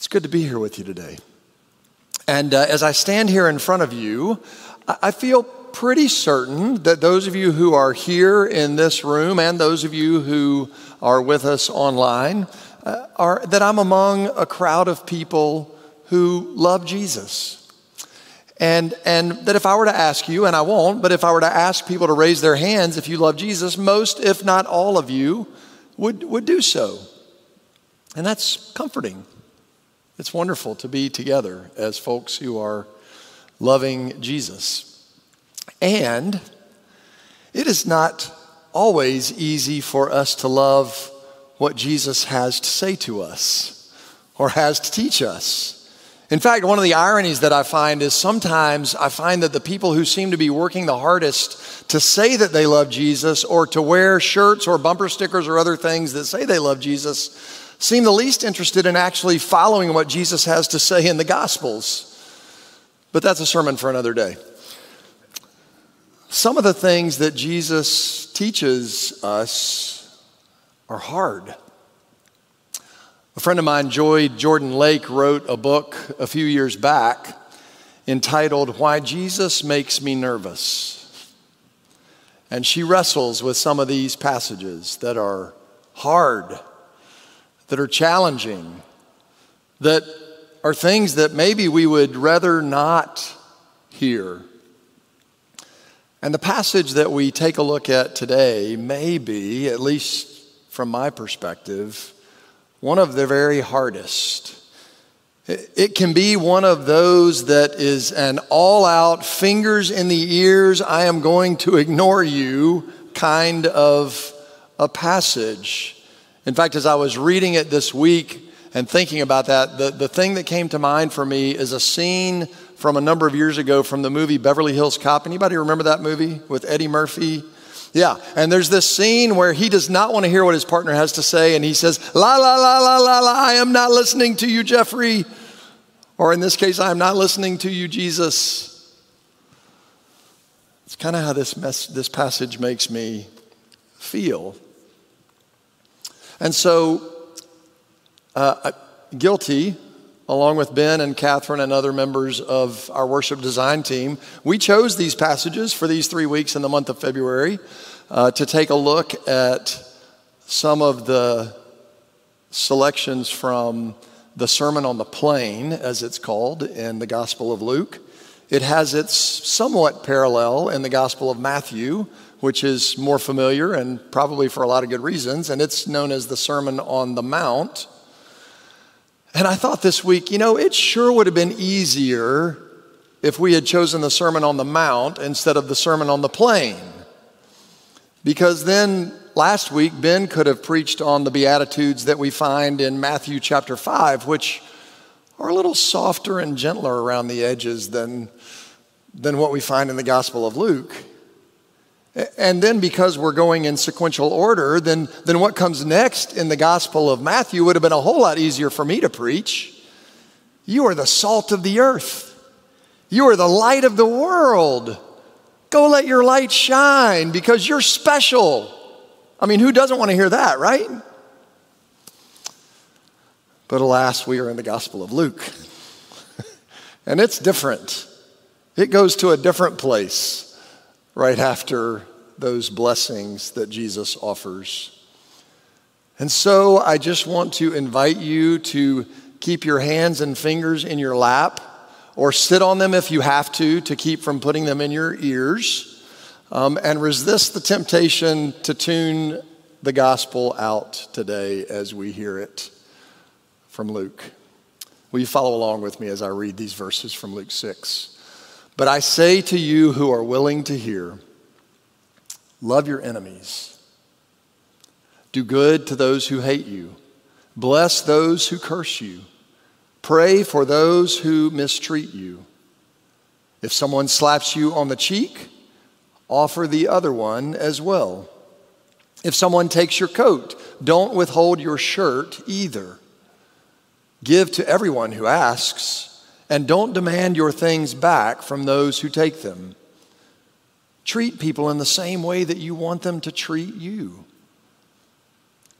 It's good to be here with you today. And as I stand here in front of you, I feel pretty certain that those of you who are here in this room and those of you who are with us online are that I'm among a crowd of people who love Jesus. And that if I were to ask you, and I won't, but if I were to ask people to raise their hands if you love Jesus, most, if not all of you, would do so. And that's comforting. It's wonderful to be together as folks who are loving Jesus. And it is not always easy for us to love what Jesus has to say to us or has to teach us. In fact, one of the ironies that I find is sometimes I find that the people who seem to be working the hardest to say that they love Jesus or to wear shirts or bumper stickers or other things that say they love Jesus seem the least interested in actually following what Jesus has to say in the Gospels. But that's a sermon for another day. Some of the things that Jesus teaches us are hard. A friend of mine, Joy Jordan Lake, wrote a book a few years back entitled, Why Jesus Makes Me Nervous. And she wrestles with some of these passages that are hard, that are challenging, that are things that maybe we would rather not hear. And the passage that we take a look at today may be, at least from my perspective, one of the very hardest. It can be one of those that is an all-out, fingers in the ears, I am going to ignore you kind of a passage. In fact, as I was reading it this week and thinking about that, the thing that came to mind for me is a scene from a number of years ago from the movie Beverly Hills Cop. Anybody remember that movie with Eddie Murphy? Yeah, and there's this scene where he does not want to hear what his partner has to say, and he says, la, la, la, la, la, la, I am not listening to you, Jeffrey. Or in this case, I am not listening to you, Jesus. It's kind of how this passage makes me feel. And so, guilty, along with Ben and Catherine and other members of our worship design team, we chose these passages for these 3 weeks in the month of February to take a look at some of the selections from the Sermon on the Plain, as it's called, in the Gospel of Luke. It has its somewhat parallel in the Gospel of Matthew, which is more familiar and probably for a lot of good reasons, and it's known as the Sermon on the Mount. And I thought this week, it sure would have been easier if we had chosen the Sermon on the Mount instead of the Sermon on the Plain. Because then last week, Ben could have preached on the Beatitudes that we find in Matthew chapter 5, which are a little softer and gentler around the edges than what we find in the Gospel of Luke. And then because we're going in sequential order, then what comes next in the Gospel of Matthew would have been a whole lot easier for me to preach. You are the salt of the earth. You are the light of the world. Go let your light shine because you're special. I mean, who doesn't want to hear that, right? But alas, we are in the Gospel of Luke. And it's different. It goes to a different place. Right after those blessings that Jesus offers. And so I just want to invite you to keep your hands and fingers in your lap or sit on them if you have to keep from putting them in your ears and resist the temptation to tune the gospel out today as we hear it from Luke. Will you follow along with me as I read these verses from Luke 6? But I say to you who are willing to hear, love your enemies. Do good to those who hate you. Bless those who curse you. Pray for those who mistreat you. If someone slaps you on the cheek, offer the other one as well. If someone takes your coat, don't withhold your shirt either. Give to everyone who asks. And don't demand your things back from those who take them. Treat people in the same way that you want them to treat you.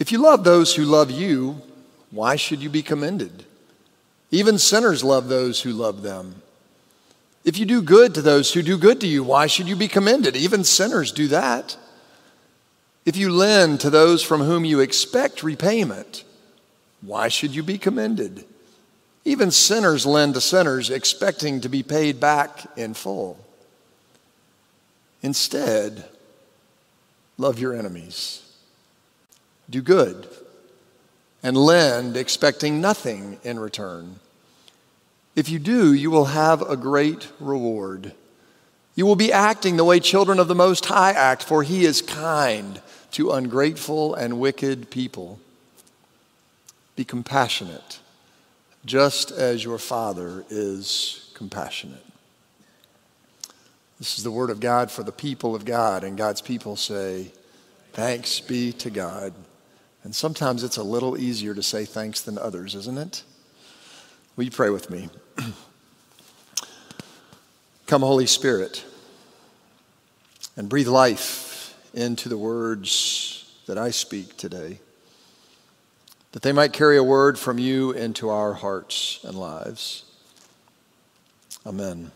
If you love those who love you, why should you be commended? Even sinners love those who love them. If you do good to those who do good to you, why should you be commended? Even sinners do that. If you lend to those from whom you expect repayment, why should you be commended? Even sinners lend to sinners, expecting to be paid back in full. Instead, love your enemies. Do good and lend, expecting nothing in return. If you do, you will have a great reward. You will be acting the way children of the Most High act, for he is kind to ungrateful and wicked people. Be compassionate, just as your Father is compassionate. This is the word of God for the people of God, and God's people say, thanks be to God. And sometimes it's a little easier to say thanks than others, isn't it? Will you pray with me? Come, Holy Spirit, and breathe life into the words that I speak today, that they might carry a word from you into our hearts and lives. Amen.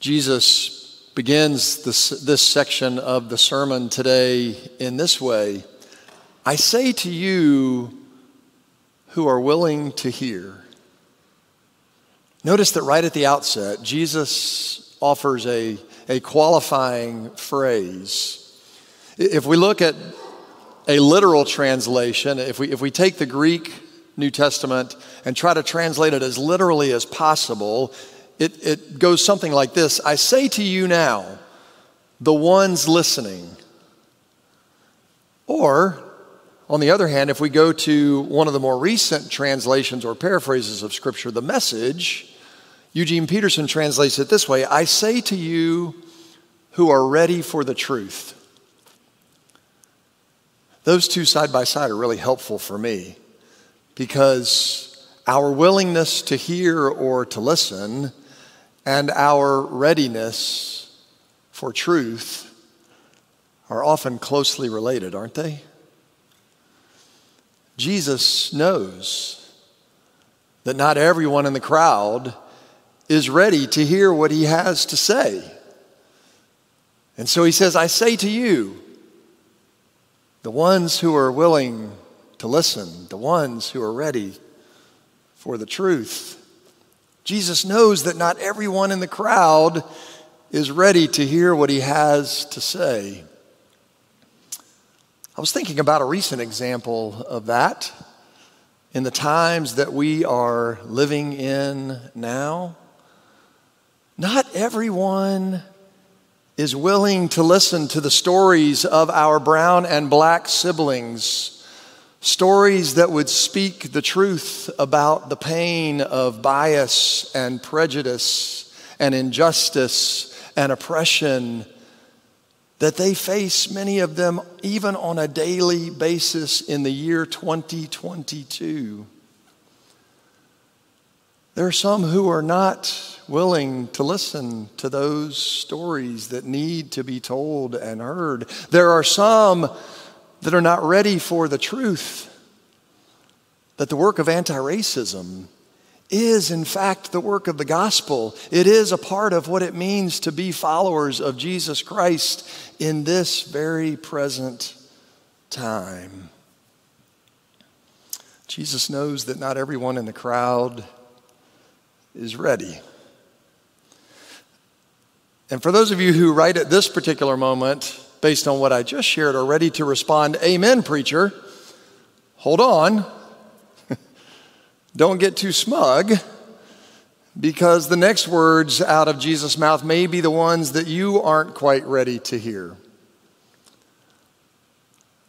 Jesus begins this section of the sermon today in this way. I say to you, who are willing to hear. Notice that right at the outset, Jesus offers a qualifying phrase. If we look at a literal translation, if we take the Greek New Testament and try to translate it as literally as possible, it goes something like this. I say to you now, the ones listening. Or, on the other hand, if we go to one of the more recent translations or paraphrases of Scripture, the Message, Eugene Peterson translates it this way, I say to you who are ready for the truth. Those two side by side are really helpful for me because our willingness to hear or to listen and our readiness for truth are often closely related, aren't they? Jesus knows that not everyone in the crowd is ready to hear what he has to say. And so he says, I say to you, the ones who are willing to listen, the ones who are ready for the truth. Jesus knows that not everyone in the crowd is ready to hear what he has to say. I was thinking about a recent example of that in the times that we are living in now. Not everyone is willing to listen to the stories of our brown and black siblings, stories that would speak the truth about the pain of bias and prejudice and injustice and oppression that they face, many of them, even on a daily basis in the year 2022. There are some who are not willing to listen to those stories that need to be told and heard. There are some that are not ready for the truth, that the work of anti-racism is in fact the work of the gospel. It is a part of what it means to be followers of Jesus Christ in this very present time. Jesus knows that not everyone in the crowd is ready. And for those of you who right at this particular moment, based on what I just shared, are ready to respond, amen, preacher, hold on. Don't get too smug, because the next words out of Jesus' mouth may be the ones that you aren't quite ready to hear.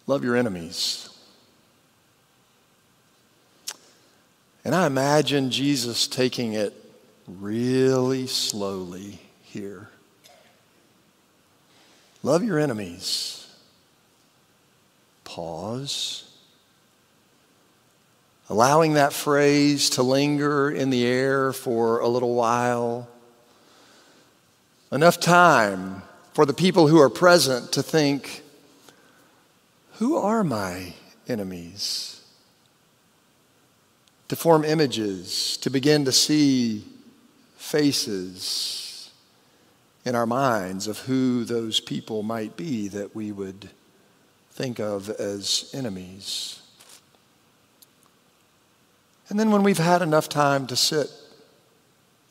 Love your enemies. And I imagine Jesus taking it really slowly here. Love your enemies. Pause. Allowing that phrase to linger in the air for a little while. Enough time for the people who are present to think, who are my enemies? to form images, to begin to see faces in our minds of who those people might be that we would think of as enemies. And then when we've had enough time to sit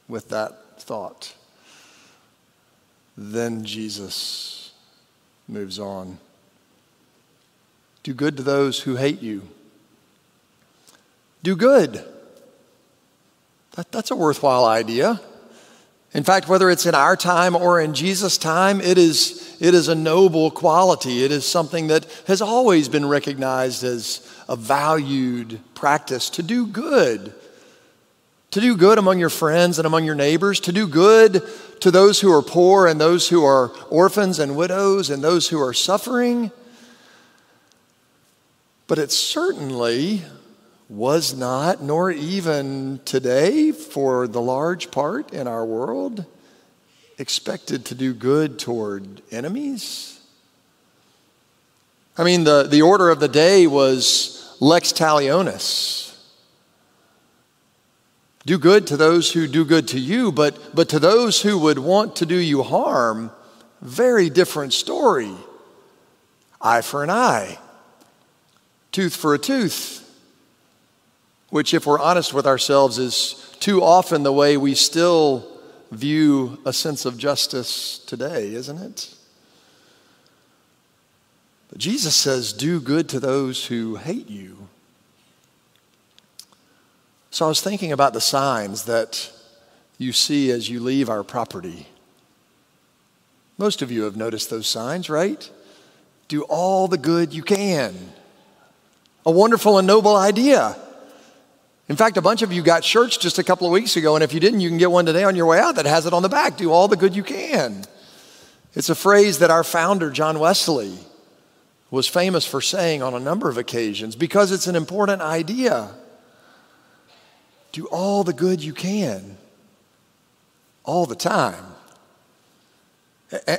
with that thought, then Jesus moves on. Do good to those who hate you. Do good. That's a worthwhile idea. In fact, whether it's in our time or in Jesus' time, it is a noble quality. It is something that has always been recognized as a valued practice, to do good. To do good among your friends and among your neighbors, to do good to those who are poor and those who are orphans and widows and those who are suffering. But it certainly was not, nor even today for the large part in our world, expected to do good toward enemies. I mean, the order of the day was lex talionis. Do good to those who do good to you, but to those who would want to do you harm, very different story. Eye for an eye, tooth for a tooth, which, if we're honest with ourselves, is too often the way we still view a sense of justice today, isn't it? But Jesus says, do good to those who hate you. So I was thinking about the signs that you see as you leave our property. Most of you have noticed those signs, right? Do all the good you can. A wonderful and noble idea. In fact, a bunch of you got shirts just a couple of weeks ago, and if you didn't, you can get one today on your way out that has it on the back. Do all the good you can. It's a phrase that our founder, John Wesley, was famous for saying on a number of occasions because it's an important idea. Do all the good you can, all the time.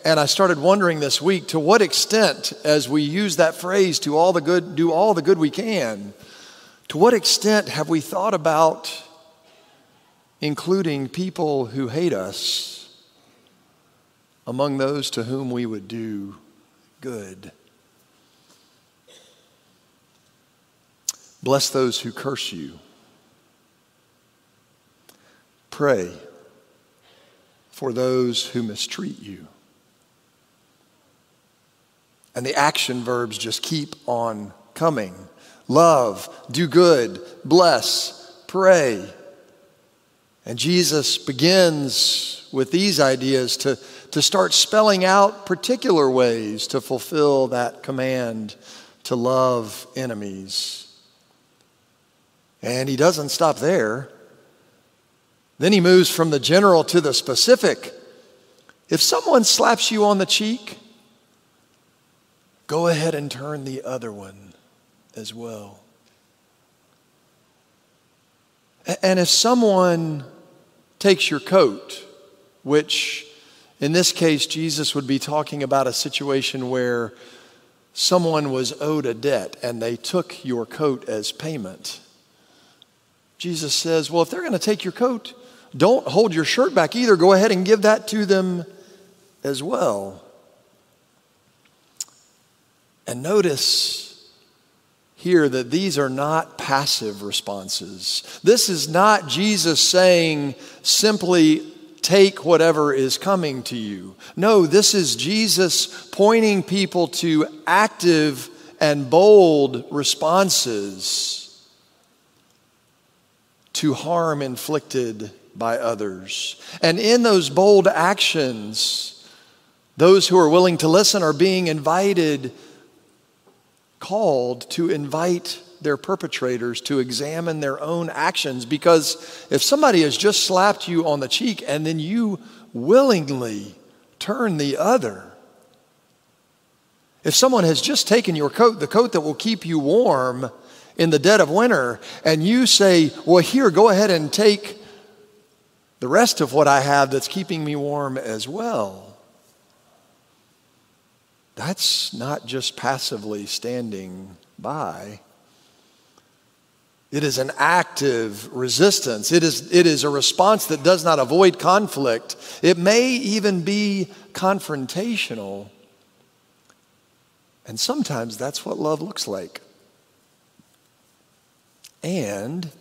And I started wondering this week, to what extent, as we use that phrase, to all the good, do all the good we can, to what extent have we thought about including people who hate us among those to whom we would do good? Bless those who curse you. Pray for those who mistreat you. And the action verbs just keep on coming. Love, do good, bless, pray. And Jesus begins with these ideas to start spelling out particular ways to fulfill that command to love enemies. And he doesn't stop there. Then he moves from the general to the specific. If someone slaps you on the cheek, go ahead and turn the other one as well. And if someone takes your coat, which in this case Jesus would be talking about a situation where someone was owed a debt and they took your coat as payment, Jesus says, well, if they're going to take your coat, don't hold your shirt back either. Go ahead and give that to them as well. And notice here that these are not passive responses. This is not Jesus saying simply take whatever is coming to you. No, this is Jesus pointing people to active and bold responses to harm inflicted by others. And in those bold actions, those who are willing to listen are being called to invite their perpetrators to examine their own actions, because if somebody has just slapped you on the cheek and then you willingly turn the other, if someone has just taken your coat, the coat that will keep you warm in the dead of winter, and you say, well, here, go ahead and take the rest of what I have that's keeping me warm as well. That's not just passively standing by. It is an active resistance. It is a response that does not avoid conflict. It may even be confrontational. And sometimes that's what love looks like. And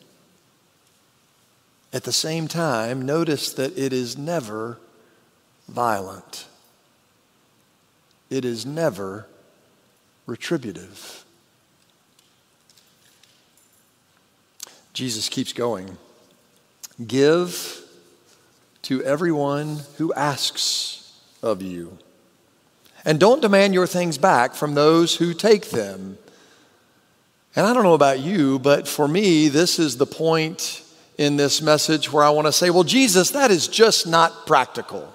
at the same time, notice that it is never violent. It is never retributive. Jesus keeps going. Give to everyone who asks of you. And don't demand your things back from those who take them. And I don't know about you, but for me, this is the point in this message where I want to say, well, Jesus, that is just not practical.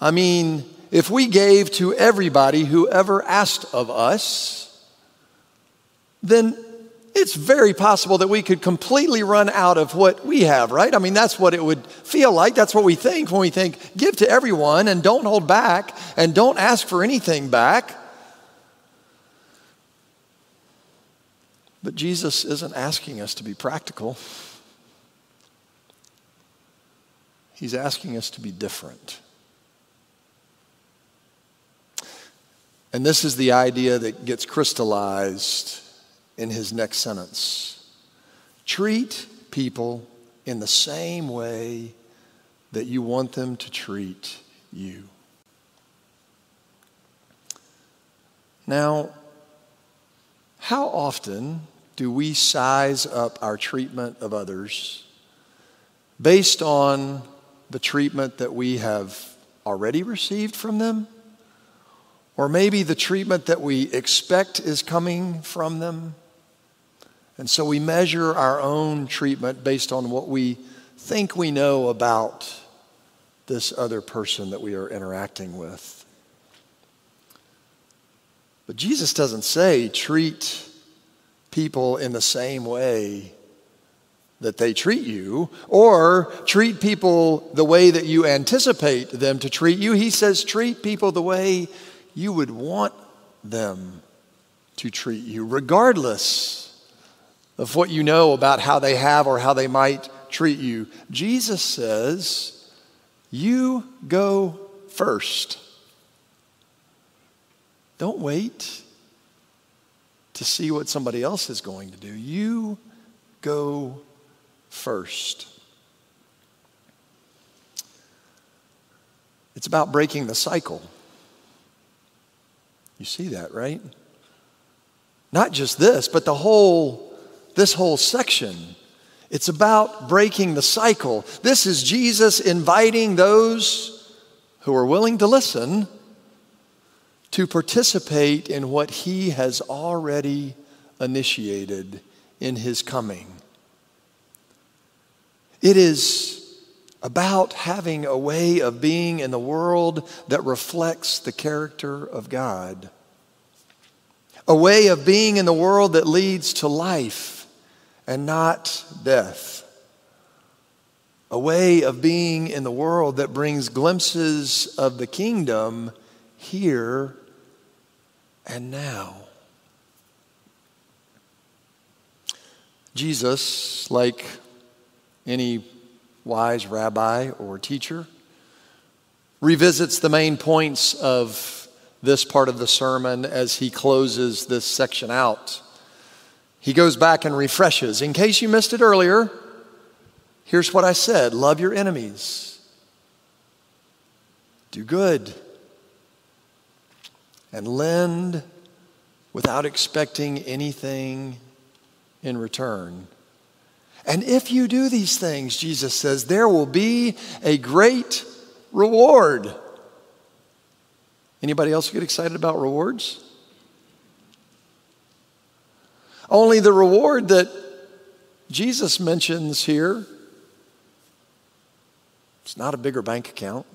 I mean, if we gave to everybody who ever asked of us, then it's very possible that we could completely run out of what we have, right? I mean, that's what it would feel like. That's what we think when we think, give to everyone and don't hold back and don't ask for anything back. But Jesus isn't asking us to be practical. He's asking us to be different. And this is the idea that gets crystallized in his next sentence. Treat people in the same way that you want them to treat you. Now, how often do we size up our treatment of others based on the treatment that we have already received from them? Or maybe the treatment that we expect is coming from them? And so we measure our own treatment based on what we think we know about this other person that we are interacting with. But Jesus doesn't say treat people in the same way that they treat you, or treat people the way that you anticipate them to treat you. He says treat people the way you would want them to treat you, regardless of what you know about how they have or how they might treat you. Jesus says, you go first. Don't wait to see what somebody else is going to do. You go first. It's about breaking the cycle. You see that, right? Not just this, but this whole section. It's about breaking the cycle. This is Jesus inviting those who are willing to listen to participate in what he has already initiated in his coming. It is about having a way of being in the world that reflects the character of God. A way of being in the world that leads to life and not death. A way of being in the world that brings glimpses of the kingdom here and now. Jesus, like any wise rabbi or teacher, revisits the main points of this part of the sermon as he closes this section out. He goes back and refreshes. In case you missed it earlier, here's what I said. Love your enemies. Do good. And lend without expecting anything in return. And if you do these things, Jesus says, there will be a great reward. Anybody else get excited about rewards? Only the reward that Jesus mentions here, it's not a bigger bank account.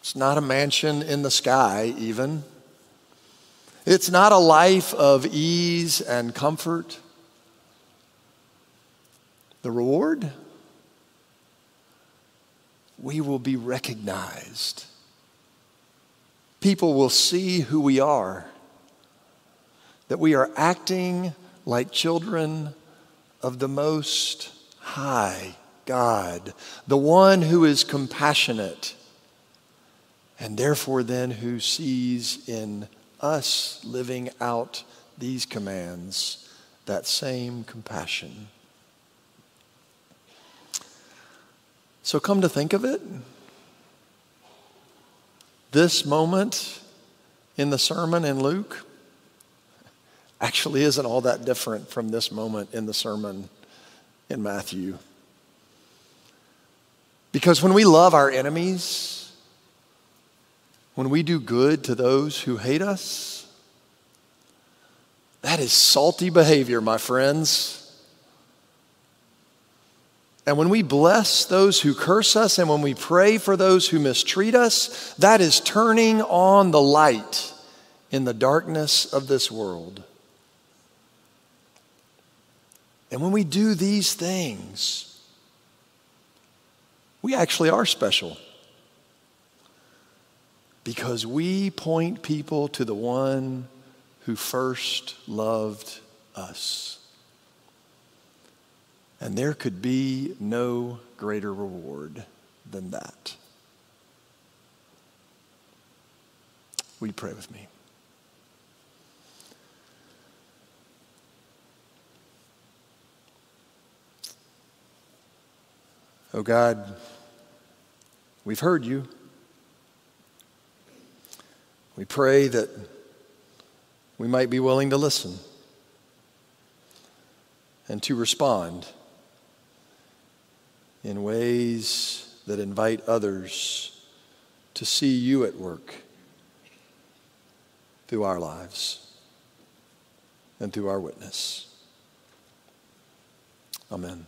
It's not a mansion in the sky, even. It's not a life of ease and comfort. The reward? We will be recognized. People will see who we are. that we are acting like children of the Most High God, the one who is compassionate, and therefore then who sees in us living out these commands that same compassion. So come to think of it, this moment in the sermon in Luke actually isn't all that different from this moment in the sermon in Matthew. Because when we love our enemies, when we do good to those who hate us, that is salty behavior, my friends. And when we bless those who curse us and when we pray for those who mistreat us, that is turning on the light in the darkness of this world. And when we do these things, we actually are special because we point people to the one who first loved us. And there could be no greater reward than that. Will you pray with me? Oh God, we've heard you. We pray that we might be willing to listen and to respond in ways that invite others to see you at work through our lives and through our witness. Amen.